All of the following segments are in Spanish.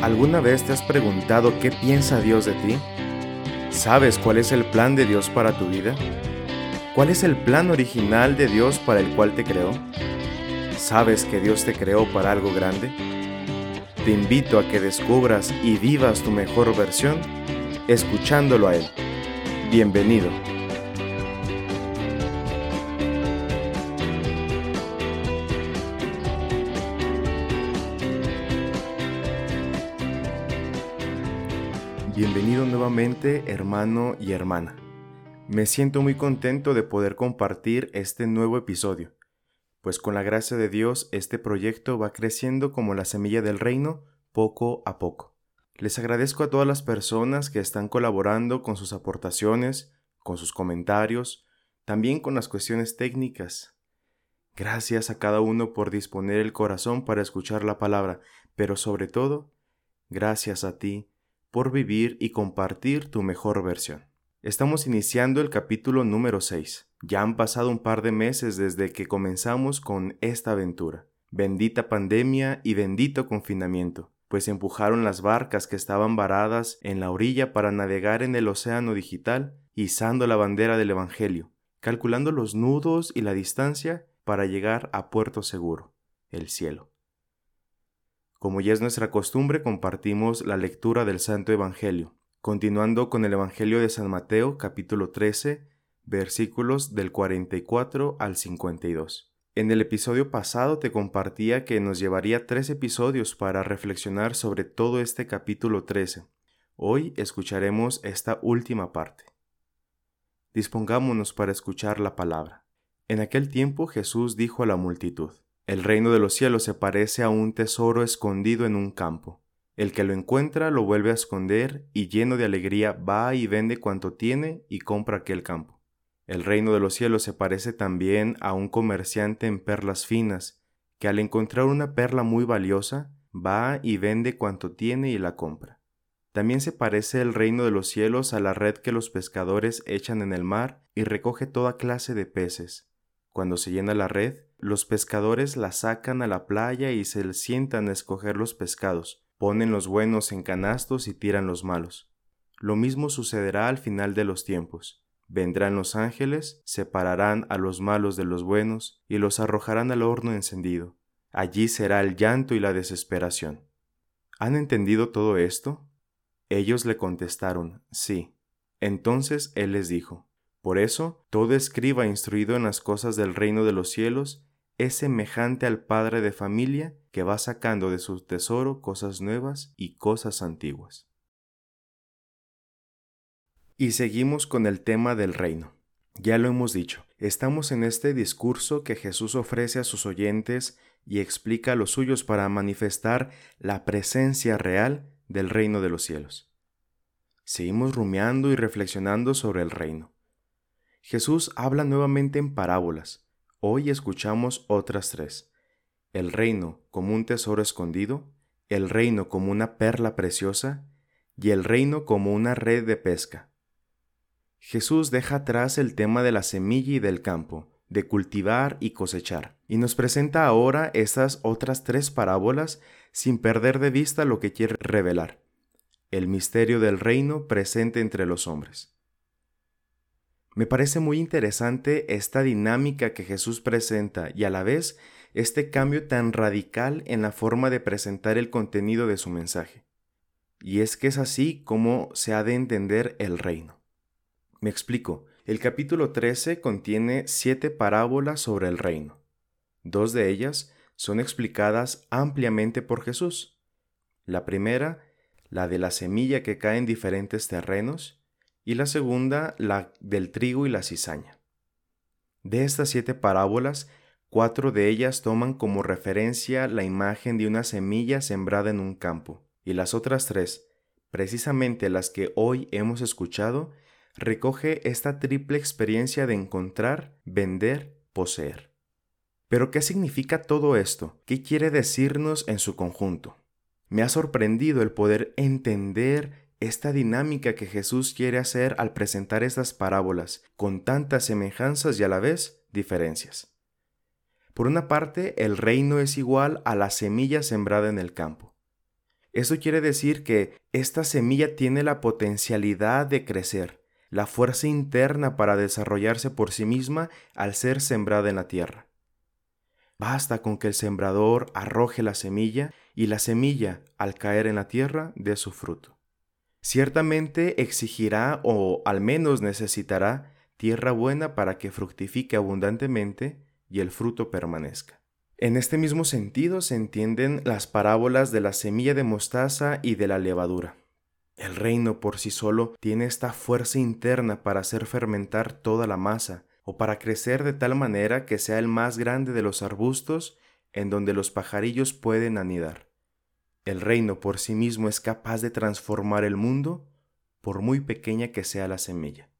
¿Alguna vez te has preguntado qué piensa Dios de ti? ¿Sabes cuál es el plan de Dios para tu vida? ¿Cuál es el plan original de Dios para el cual te creó? ¿Sabes que Dios te creó para algo grande? Te invito a que descubras y vivas tu mejor versión escuchándolo a Él. Bienvenido. Bienvenido nuevamente, hermano y hermana. Me siento muy contento de poder compartir este nuevo episodio, pues con la gracia de Dios este proyecto va creciendo como la semilla del reino poco a poco. Les agradezco a todas las personas que están colaborando con sus aportaciones, con sus comentarios, también con las cuestiones técnicas. Gracias a cada uno por disponer el corazón para escuchar la palabra, pero sobre todo, gracias a ti por vivir y compartir tu mejor versión. Estamos iniciando el capítulo número 6. Ya han pasado un par de meses desde que comenzamos con esta aventura. Bendita pandemia y bendito confinamiento, pues empujaron las barcas que estaban varadas en la orilla para navegar en el océano digital, izando la bandera del Evangelio, calculando los nudos y la distancia para llegar a puerto seguro, el cielo. Como ya es nuestra costumbre, compartimos la lectura del Santo Evangelio, continuando con el Evangelio de San Mateo, capítulo 13, versículos del 44 al 52. En el episodio pasado te compartía que nos llevaría 3 episodios para reflexionar sobre todo este capítulo 13. Hoy escucharemos esta última parte. Dispongámonos para escuchar la palabra. En aquel tiempo Jesús dijo a la multitud: El reino de los cielos se parece a un tesoro escondido en un campo. El que lo encuentra lo vuelve a esconder y lleno de alegría va y vende cuanto tiene y compra aquel campo. El reino de los cielos se parece también a un comerciante en perlas finas, que al encontrar una perla muy valiosa, va y vende cuanto tiene y la compra. También se parece el reino de los cielos a la red que los pescadores echan en el mar y recoge toda clase de peces. Cuando se llena la red, los pescadores la sacan a la playa y se sientan a escoger los pescados, ponen los buenos en canastos y tiran los malos. Lo mismo sucederá al final de los tiempos. Vendrán los ángeles, separarán a los malos de los buenos y los arrojarán al horno encendido. Allí será el llanto y la desesperación. ¿Han entendido todo esto? Ellos le contestaron: Sí. Entonces él les dijo: Por eso, todo escriba instruido en las cosas del reino de los cielos es semejante al padre de familia que va sacando de su tesoro cosas nuevas y cosas antiguas. Y seguimos con el tema del reino. Ya lo hemos dicho, estamos en este discurso que Jesús ofrece a sus oyentes y explica a los suyos para manifestar la presencia real del reino de los cielos. Seguimos rumiando y reflexionando sobre el reino. Jesús habla nuevamente en parábolas. Hoy escuchamos otras 3. El reino como un tesoro escondido, el reino como una perla preciosa y el reino como una red de pesca. Jesús deja atrás el tema de la semilla y del campo, de cultivar y cosechar, y nos presenta ahora estas otras 3 parábolas sin perder de vista lo que quiere revelar: el misterio del reino presente entre los hombres. Me parece muy interesante esta dinámica que Jesús presenta y a la vez este cambio tan radical en la forma de presentar el contenido de su mensaje. Y es que es así como se ha de entender el reino. Me explico. El capítulo 13 contiene 7 parábolas sobre el reino. 2 de ellas son explicadas ampliamente por Jesús. La primera, la de la semilla que cae en diferentes terrenos, y la segunda, la del trigo y la cizaña. De estas 7 parábolas, 4 de ellas toman como referencia la imagen de una semilla sembrada en un campo, y las otras 3, precisamente las que hoy hemos escuchado, recoge esta triple experiencia de encontrar, vender, poseer. ¿Pero qué significa todo esto? ¿Qué quiere decirnos en su conjunto? Me ha sorprendido el poder entender esta dinámica que Jesús quiere hacer al presentar estas parábolas, con tantas semejanzas y a la vez diferencias. Por una parte, el reino es igual a la semilla sembrada en el campo. Eso quiere decir que esta semilla tiene la potencialidad de crecer, la fuerza interna para desarrollarse por sí misma al ser sembrada en la tierra. Basta con que el sembrador arroje la semilla y la semilla, al caer en la tierra, dé su fruto. Ciertamente exigirá o al menos necesitará tierra buena para que fructifique abundantemente y el fruto permanezca. En este mismo sentido se entienden las parábolas de la semilla de mostaza y de la levadura. El reino por sí solo tiene esta fuerza interna para hacer fermentar toda la masa, o para crecer de tal manera que sea el más grande de los arbustos en donde los pajarillos pueden anidar. El reino por sí mismo es capaz de transformar el mundo, por muy pequeña que sea la semilla.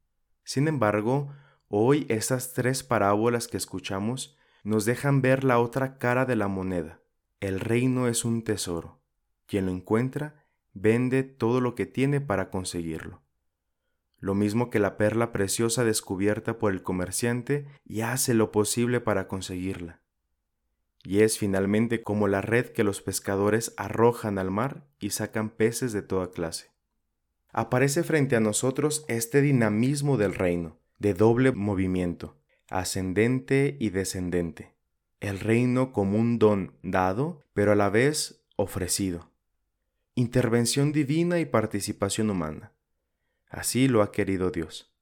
Sin embargo, hoy estas tres parábolas que escuchamos nos dejan ver la otra cara de la moneda. El reino es un tesoro. Quien lo encuentra vende todo lo que tiene para conseguirlo. Lo mismo que la perla preciosa descubierta por el comerciante y hace lo posible para conseguirla. Y es finalmente como la red que los pescadores arrojan al mar y sacan peces de toda clase. Aparece frente a nosotros este dinamismo del reino, de doble movimiento, ascendente y descendente. El reino como un don dado, pero a la vez ofrecido. Intervención divina y participación humana. Así lo ha querido Dios.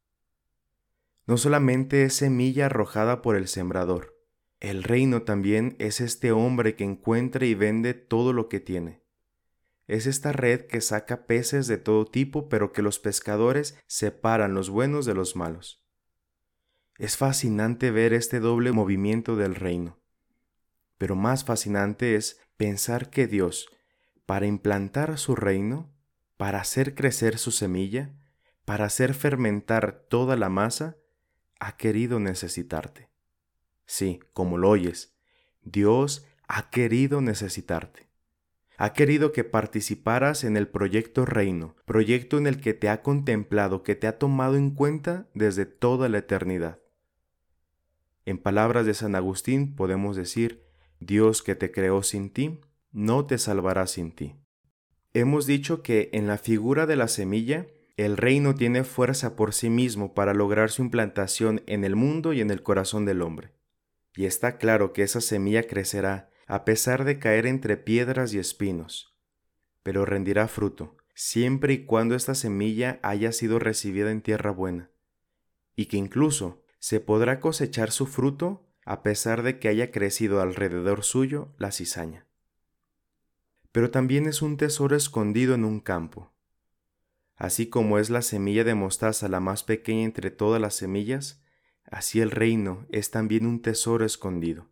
No solamente es semilla arrojada por el sembrador. El reino también es este hombre que encuentra y vende todo lo que tiene. Es esta red que saca peces de todo tipo, pero que los pescadores separan los buenos de los malos. Es fascinante ver este doble movimiento del reino. Pero más fascinante es pensar que Dios, para implantar su reino, para hacer crecer su semilla, para hacer fermentar toda la masa, ha querido necesitarte. Sí, como lo oyes, Dios ha querido necesitarte. Ha querido que participaras en el proyecto reino, proyecto en el que te ha contemplado, que te ha tomado en cuenta desde toda la eternidad. En palabras de San Agustín podemos decir, Dios que te creó sin ti, no te salvará sin ti. Hemos dicho que en la figura de la semilla, el reino tiene fuerza por sí mismo para lograr su implantación en el mundo y en el corazón del hombre. Y está claro que esa semilla crecerá a pesar de caer entre piedras y espinos, pero rendirá fruto, siempre y cuando esta semilla haya sido recibida en tierra buena, y que incluso se podrá cosechar su fruto a pesar de que haya crecido alrededor suyo la cizaña. Pero también es un tesoro escondido en un campo. Así como es la semilla de mostaza la más pequeña entre todas las semillas, así el reino es también un tesoro escondido.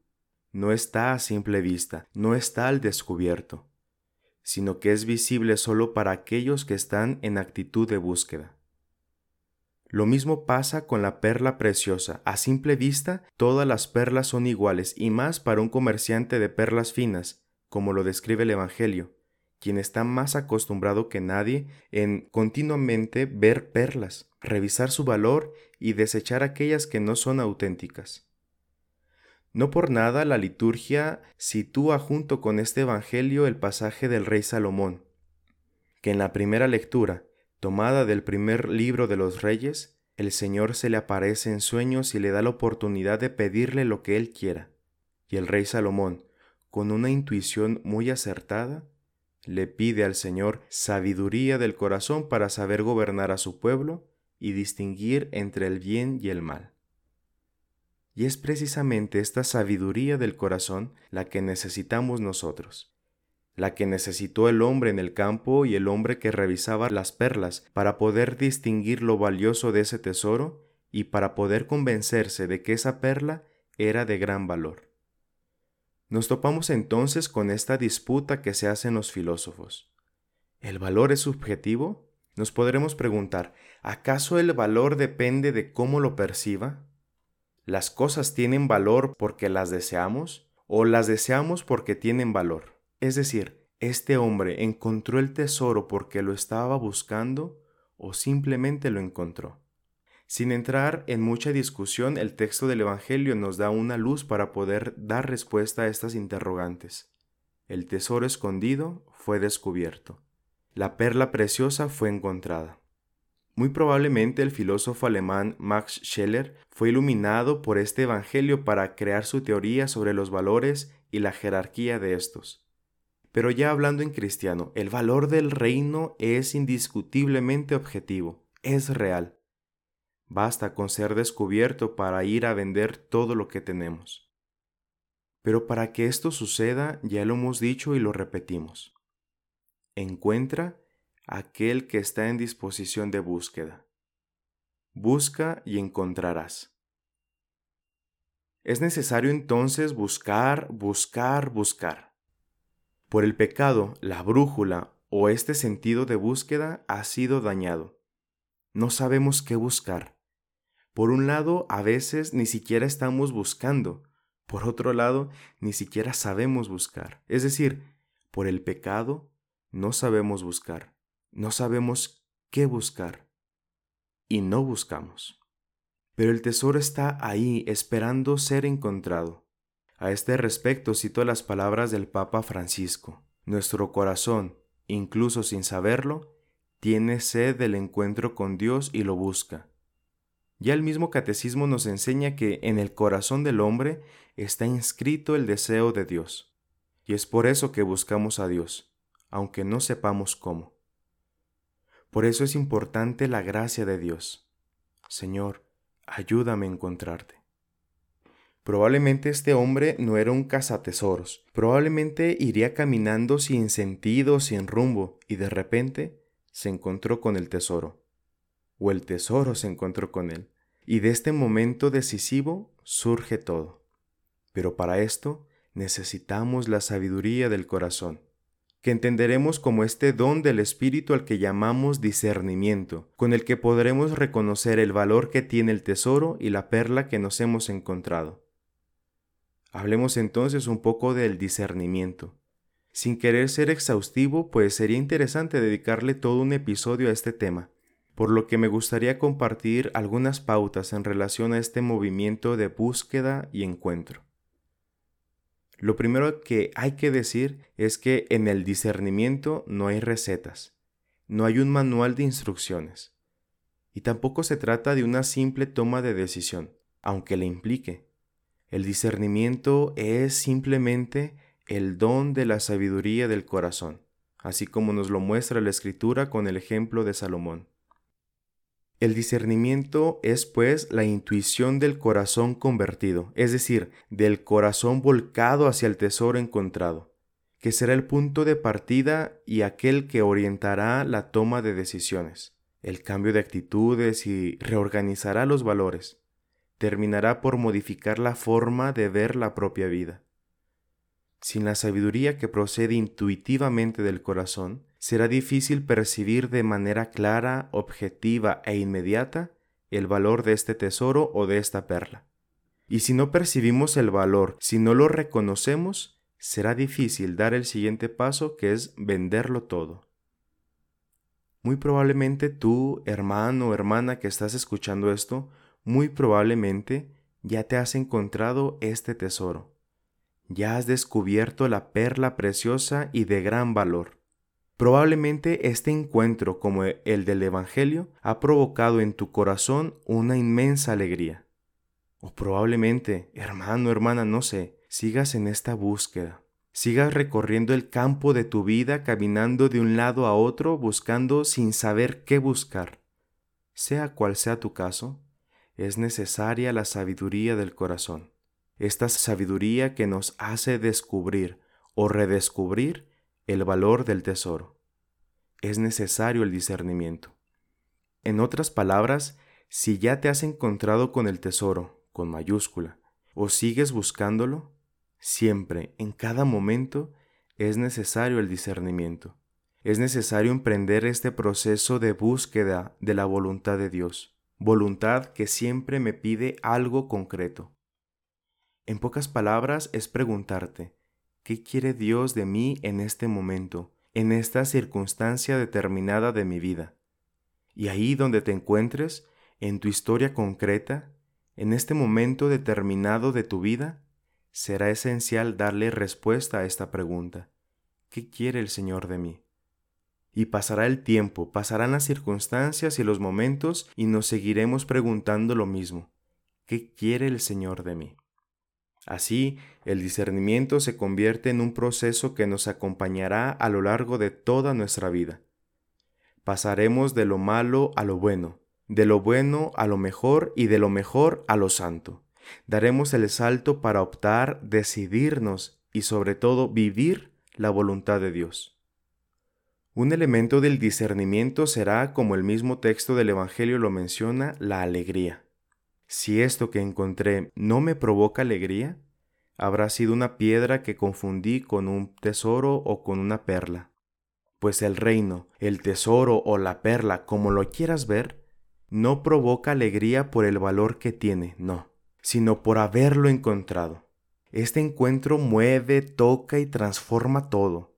No está a simple vista, no está al descubierto, sino que es visible solo para aquellos que están en actitud de búsqueda. Lo mismo pasa con la perla preciosa. A simple vista, todas las perlas son iguales, y más para un comerciante de perlas finas, como lo describe el Evangelio, quien está más acostumbrado que nadie en continuamente ver perlas, revisar su valor y desechar aquellas que no son auténticas. No por nada la liturgia sitúa junto con este evangelio el pasaje del rey Salomón, que en la primera lectura, tomada del primer libro de los Reyes, el Señor se le aparece en sueños y le da la oportunidad de pedirle lo que él quiera. Y el rey Salomón, con una intuición muy acertada, le pide al Señor sabiduría del corazón para saber gobernar a su pueblo y distinguir entre el bien y el mal. Y es precisamente esta sabiduría del corazón la que necesitamos nosotros, la que necesitó el hombre en el campo y el hombre que revisaba las perlas para poder distinguir lo valioso de ese tesoro y para poder convencerse de que esa perla era de gran valor. Nos topamos entonces con esta disputa que se hace en los filósofos. ¿El valor es subjetivo? Nos podremos preguntar, ¿acaso el valor depende de cómo lo perciba? ¿Las cosas tienen valor porque las deseamos o las deseamos porque tienen valor? Es decir, ¿este hombre encontró el tesoro porque lo estaba buscando o simplemente lo encontró? Sin entrar en mucha discusión, el texto del Evangelio nos da una luz para poder dar respuesta a estas interrogantes. El tesoro escondido fue descubierto. La perla preciosa fue encontrada. Muy probablemente el filósofo alemán Max Scheler fue iluminado por este evangelio para crear su teoría sobre los valores y la jerarquía de estos. Pero ya hablando en cristiano, el valor del reino es indiscutiblemente objetivo, es real. Basta con ser descubierto para ir a vender todo lo que tenemos. Pero para que esto suceda, ya lo hemos dicho y lo repetimos. Encuentra aquel que está en disposición de búsqueda. Busca y encontrarás. Es necesario entonces buscar, buscar, buscar. Por el pecado, la brújula o este sentido de búsqueda ha sido dañado. No sabemos qué buscar. Por un lado, a veces ni siquiera estamos buscando. Por otro lado, ni siquiera sabemos buscar. Es decir, por el pecado, no sabemos buscar. No sabemos qué buscar y no buscamos. Pero el tesoro está ahí esperando ser encontrado. A este respecto cito las palabras del Papa Francisco. Nuestro corazón, incluso sin saberlo, tiene sed del encuentro con Dios y lo busca. Ya el mismo catecismo nos enseña que en el corazón del hombre está inscrito el deseo de Dios. Y es por eso que buscamos a Dios, aunque no sepamos cómo. Por eso es importante la gracia de Dios. Señor, ayúdame a encontrarte. Probablemente este hombre no era un cazatesoros. Probablemente iría caminando sin sentido, sin rumbo, y de repente se encontró con el tesoro. O el tesoro se encontró con él. Y de este momento decisivo surge todo. Pero para esto necesitamos la sabiduría del corazón, que entenderemos como este don del Espíritu al que llamamos discernimiento, con el que podremos reconocer el valor que tiene el tesoro y la perla que nos hemos encontrado. Hablemos entonces un poco del discernimiento. Sin querer ser exhaustivo, pues sería interesante dedicarle todo un episodio a este tema, por lo que me gustaría compartir algunas pautas en relación a este movimiento de búsqueda y encuentro. Lo primero que hay que decir es que en el discernimiento no hay recetas, no hay un manual de instrucciones, y tampoco se trata de una simple toma de decisión, aunque le implique. El discernimiento es simplemente el don de la sabiduría del corazón, así como nos lo muestra la Escritura con el ejemplo de Salomón. El discernimiento es, pues, la intuición del corazón convertido, es decir, del corazón volcado hacia el tesoro encontrado, que será el punto de partida y aquel que orientará la toma de decisiones, el cambio de actitudes y reorganizará los valores. Terminará por modificar la forma de ver la propia vida. Sin la sabiduría que procede intuitivamente del corazón, será difícil percibir de manera clara, objetiva e inmediata el valor de este tesoro o de esta perla. Y si no percibimos el valor, si no lo reconocemos, será difícil dar el siguiente paso, que es venderlo todo. Muy probablemente tú, hermano o hermana que estás escuchando esto, muy probablemente ya te has encontrado este tesoro. Ya has descubierto la perla preciosa y de gran valor. Probablemente este encuentro, como el del Evangelio, ha provocado en tu corazón una inmensa alegría. O probablemente, hermano, hermana, no sé, sigas en esta búsqueda. Sigas recorriendo el campo de tu vida, caminando de un lado a otro, buscando sin saber qué buscar. Sea cual sea tu caso, es necesaria la sabiduría del corazón. Esta sabiduría que nos hace descubrir o redescubrir el valor del tesoro. Es necesario el discernimiento. En otras palabras, si ya te has encontrado con el tesoro, con mayúscula, o sigues buscándolo, siempre, en cada momento, es necesario el discernimiento. Es necesario emprender este proceso de búsqueda de la voluntad de Dios, voluntad que siempre me pide algo concreto. En pocas palabras es preguntarte, ¿qué quiere Dios de mí en este momento, en esta circunstancia determinada de mi vida? Y ahí donde te encuentres, en tu historia concreta, en este momento determinado de tu vida, será esencial darle respuesta a esta pregunta, ¿qué quiere el Señor de mí? Y pasará el tiempo, pasarán las circunstancias y los momentos, y nos seguiremos preguntando lo mismo: ¿qué quiere el Señor de mí? Así, el discernimiento se convierte en un proceso que nos acompañará a lo largo de toda nuestra vida. Pasaremos de lo malo a lo bueno, de lo bueno a lo mejor y de lo mejor a lo santo. Daremos el salto para optar, decidirnos y sobre todo vivir la voluntad de Dios. Un elemento del discernimiento será, como el mismo texto del Evangelio lo menciona, la alegría. Si esto que encontré no me provoca alegría, habrá sido una piedra que confundí con un tesoro o con una perla. Pues el reino, el tesoro o la perla, como lo quieras ver, no provoca alegría por el valor que tiene, no, sino por haberlo encontrado. Este encuentro mueve, toca y transforma todo.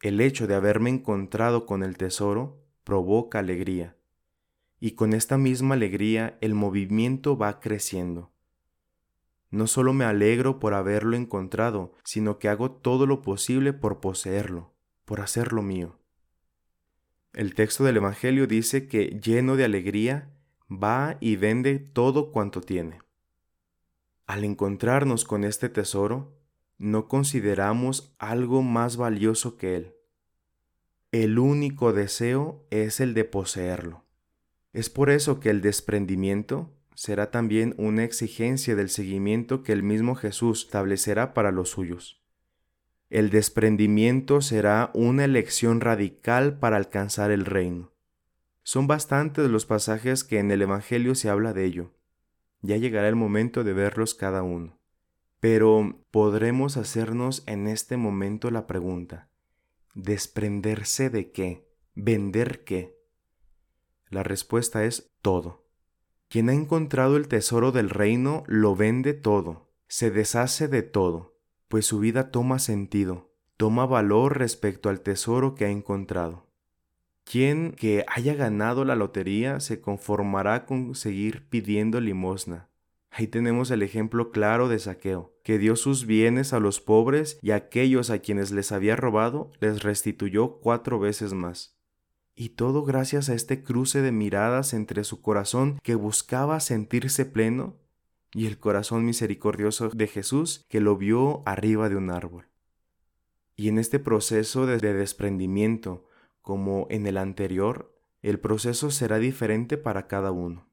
El hecho de haberme encontrado con el tesoro provoca alegría. Y con esta misma alegría el movimiento va creciendo. No solo me alegro por haberlo encontrado, sino que hago todo lo posible por poseerlo, por hacerlo mío. El texto del Evangelio dice que, lleno de alegría, va y vende todo cuanto tiene. Al encontrarnos con este tesoro, no consideramos algo más valioso que él. El único deseo es el de poseerlo. Es por eso que el desprendimiento será también una exigencia del seguimiento que el mismo Jesús establecerá para los suyos. El desprendimiento será una elección radical para alcanzar el reino. Son bastantes los pasajes que en el Evangelio se habla de ello. Ya llegará el momento de verlos cada uno. Pero podremos hacernos en este momento la pregunta: ¿desprenderse de qué? ¿Vender qué? La respuesta es todo. Quien ha encontrado el tesoro del reino lo vende todo, se deshace de todo, pues su vida toma sentido, toma valor respecto al tesoro que ha encontrado. Quien que haya ganado la lotería se conformará con seguir pidiendo limosna. Ahí tenemos el ejemplo claro de Zaqueo, que dio sus bienes a los pobres y a aquellos a quienes les había robado les restituyó 4 veces más. Y todo gracias a este cruce de miradas entre su corazón que buscaba sentirse pleno y el corazón misericordioso de Jesús que lo vio arriba de un árbol. Y en este proceso de desprendimiento, como en el anterior, el proceso será diferente para cada uno.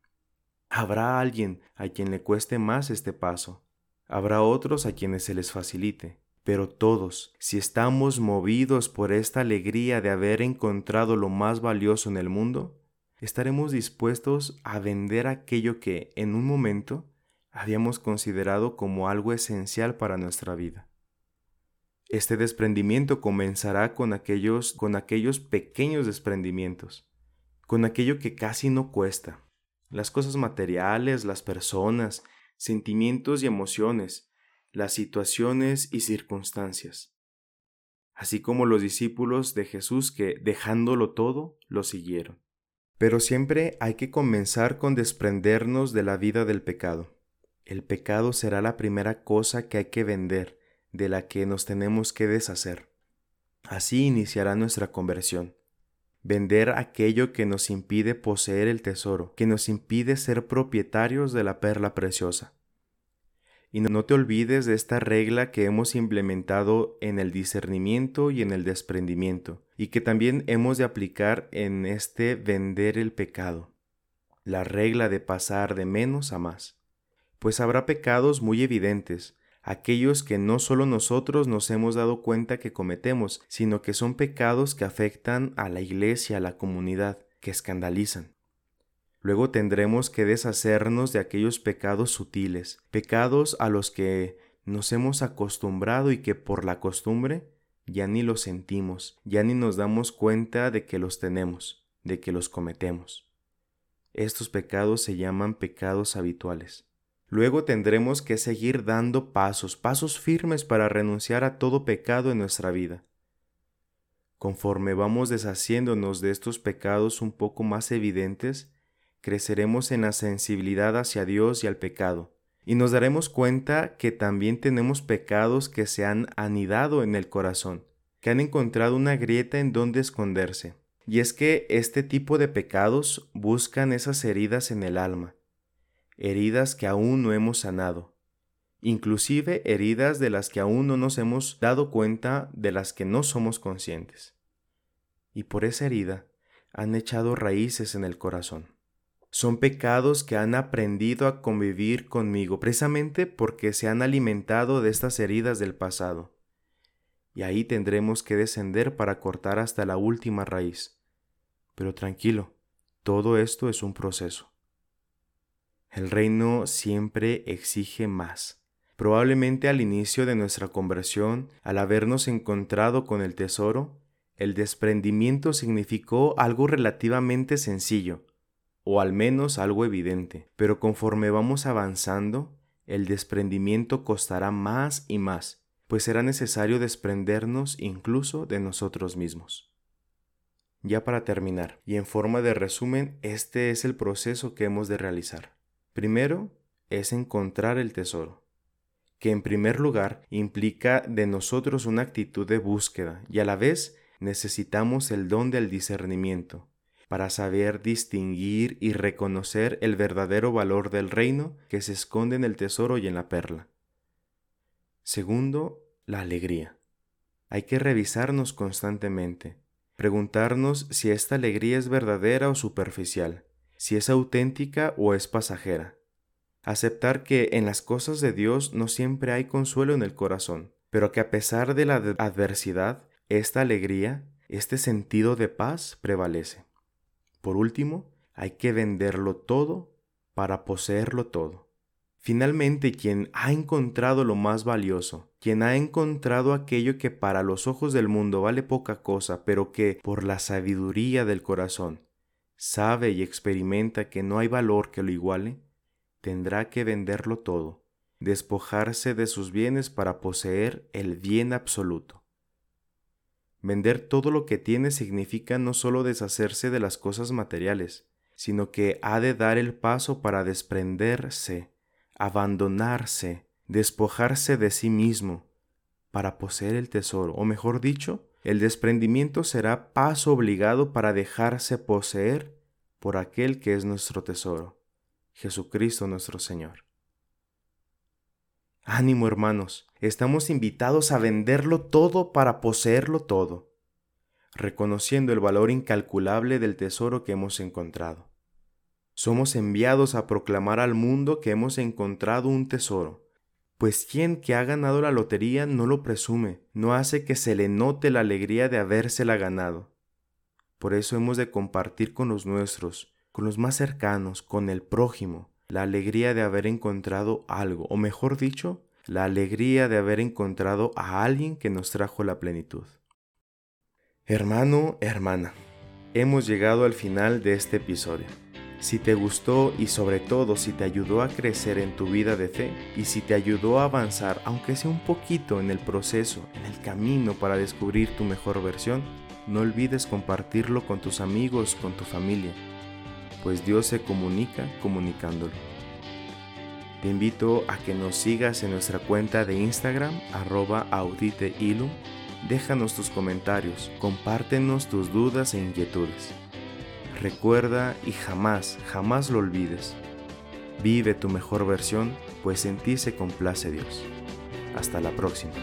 Habrá alguien a quien le cueste más este paso, habrá otros a quienes se les facilite. Pero todos, si estamos movidos por esta alegría de haber encontrado lo más valioso en el mundo, estaremos dispuestos a vender aquello que, en un momento, habíamos considerado como algo esencial para nuestra vida. Este desprendimiento comenzará con aquellos pequeños desprendimientos, con aquello que casi no cuesta, las cosas materiales, las personas, sentimientos y emociones, las situaciones y circunstancias, así como los discípulos de Jesús que, dejándolo todo, lo siguieron. Pero siempre hay que comenzar con desprendernos de la vida del pecado. El pecado será la primera cosa que hay que vender, de la que nos tenemos que deshacer. Así iniciará nuestra conversión. Vender aquello que nos impide poseer el tesoro, que nos impide ser propietarios de la perla preciosa. Y no te olvides de esta regla que hemos implementado en el discernimiento y en el desprendimiento, y que también hemos de aplicar en este vender el pecado, la regla de pasar de menos a más. Pues habrá pecados muy evidentes, aquellos que no solo nosotros nos hemos dado cuenta que cometemos, sino que son pecados que afectan a la iglesia, a la comunidad, que escandalizan. Luego tendremos que deshacernos de aquellos pecados sutiles, pecados a los que nos hemos acostumbrado y que por la costumbre ya ni los sentimos, ya ni nos damos cuenta de que los tenemos, de que los cometemos. Estos pecados se llaman pecados habituales. Luego tendremos que seguir dando pasos firmes para renunciar a todo pecado en nuestra vida. Conforme vamos deshaciéndonos de estos pecados un poco más evidentes, creceremos en la sensibilidad hacia Dios y al pecado, y nos daremos cuenta que también tenemos pecados que se han anidado en el corazón, que han encontrado una grieta en donde esconderse. Y es que este tipo de pecados buscan esas heridas en el alma, heridas que aún no hemos sanado, inclusive heridas de las que aún no nos hemos dado cuenta, de las que no somos conscientes. Y por esa herida han echado raíces en el corazón. Son pecados que han aprendido a convivir conmigo, precisamente porque se han alimentado de estas heridas del pasado. Y ahí tendremos que descender para cortar hasta la última raíz. Pero tranquilo, todo esto es un proceso. El reino siempre exige más. Probablemente al inicio de nuestra conversión, al habernos encontrado con el tesoro, el desprendimiento significó algo relativamente sencillo, o al menos algo evidente, pero conforme vamos avanzando, el desprendimiento costará más y más, pues será necesario desprendernos incluso de nosotros mismos. Ya para terminar, y en forma de resumen, este es el proceso que hemos de realizar. Primero, es encontrar el tesoro, que en primer lugar implica de nosotros una actitud de búsqueda, y a la vez necesitamos el don del discernimiento, para saber distinguir y reconocer el verdadero valor del reino que se esconde en el tesoro y en la perla. Segundo, la alegría. Hay que revisarnos constantemente, preguntarnos si esta alegría es verdadera o superficial, si es auténtica o es pasajera. Aceptar que en las cosas de Dios no siempre hay consuelo en el corazón, pero que a pesar de la adversidad, esta alegría, este sentido de paz prevalece. Por último, hay que venderlo todo para poseerlo todo. Finalmente, quien ha encontrado lo más valioso, quien ha encontrado aquello que para los ojos del mundo vale poca cosa, pero que por la sabiduría del corazón sabe y experimenta que no hay valor que lo iguale, tendrá que venderlo todo, despojarse de sus bienes para poseer el bien absoluto. Vender todo lo que tiene significa no solo deshacerse de las cosas materiales, sino que ha de dar el paso para desprenderse, abandonarse, despojarse de sí mismo, para poseer el tesoro, o mejor dicho, el desprendimiento será paso obligado para dejarse poseer por aquel que es nuestro tesoro, Jesucristo nuestro Señor. Ánimo, hermanos, estamos invitados a venderlo todo para poseerlo todo, reconociendo el valor incalculable del tesoro que hemos encontrado. Somos enviados a proclamar al mundo que hemos encontrado un tesoro, pues quien que ha ganado la lotería no lo presume, no hace que se le note la alegría de habérsela ganado. Por eso hemos de compartir con los nuestros, con los más cercanos, con el prójimo, la alegría de haber encontrado algo, o mejor dicho, la alegría de haber encontrado a alguien que nos trajo la plenitud. Hermano, hermana, hemos llegado al final de este episodio. Si te gustó y sobre todo si te ayudó a crecer en tu vida de fe y si te ayudó a avanzar, aunque sea un poquito en el proceso, en el camino para descubrir tu mejor versión, no olvides compartirlo con tus amigos, con tu familia, pues Dios se comunica comunicándolo. Te invito a que nos sigas en nuestra cuenta de Instagram, @auditeilum. Déjanos tus comentarios, compártenos tus dudas e inquietudes. Recuerda y jamás, jamás lo olvides. Vive tu mejor versión, pues en ti se complace Dios. Hasta la próxima.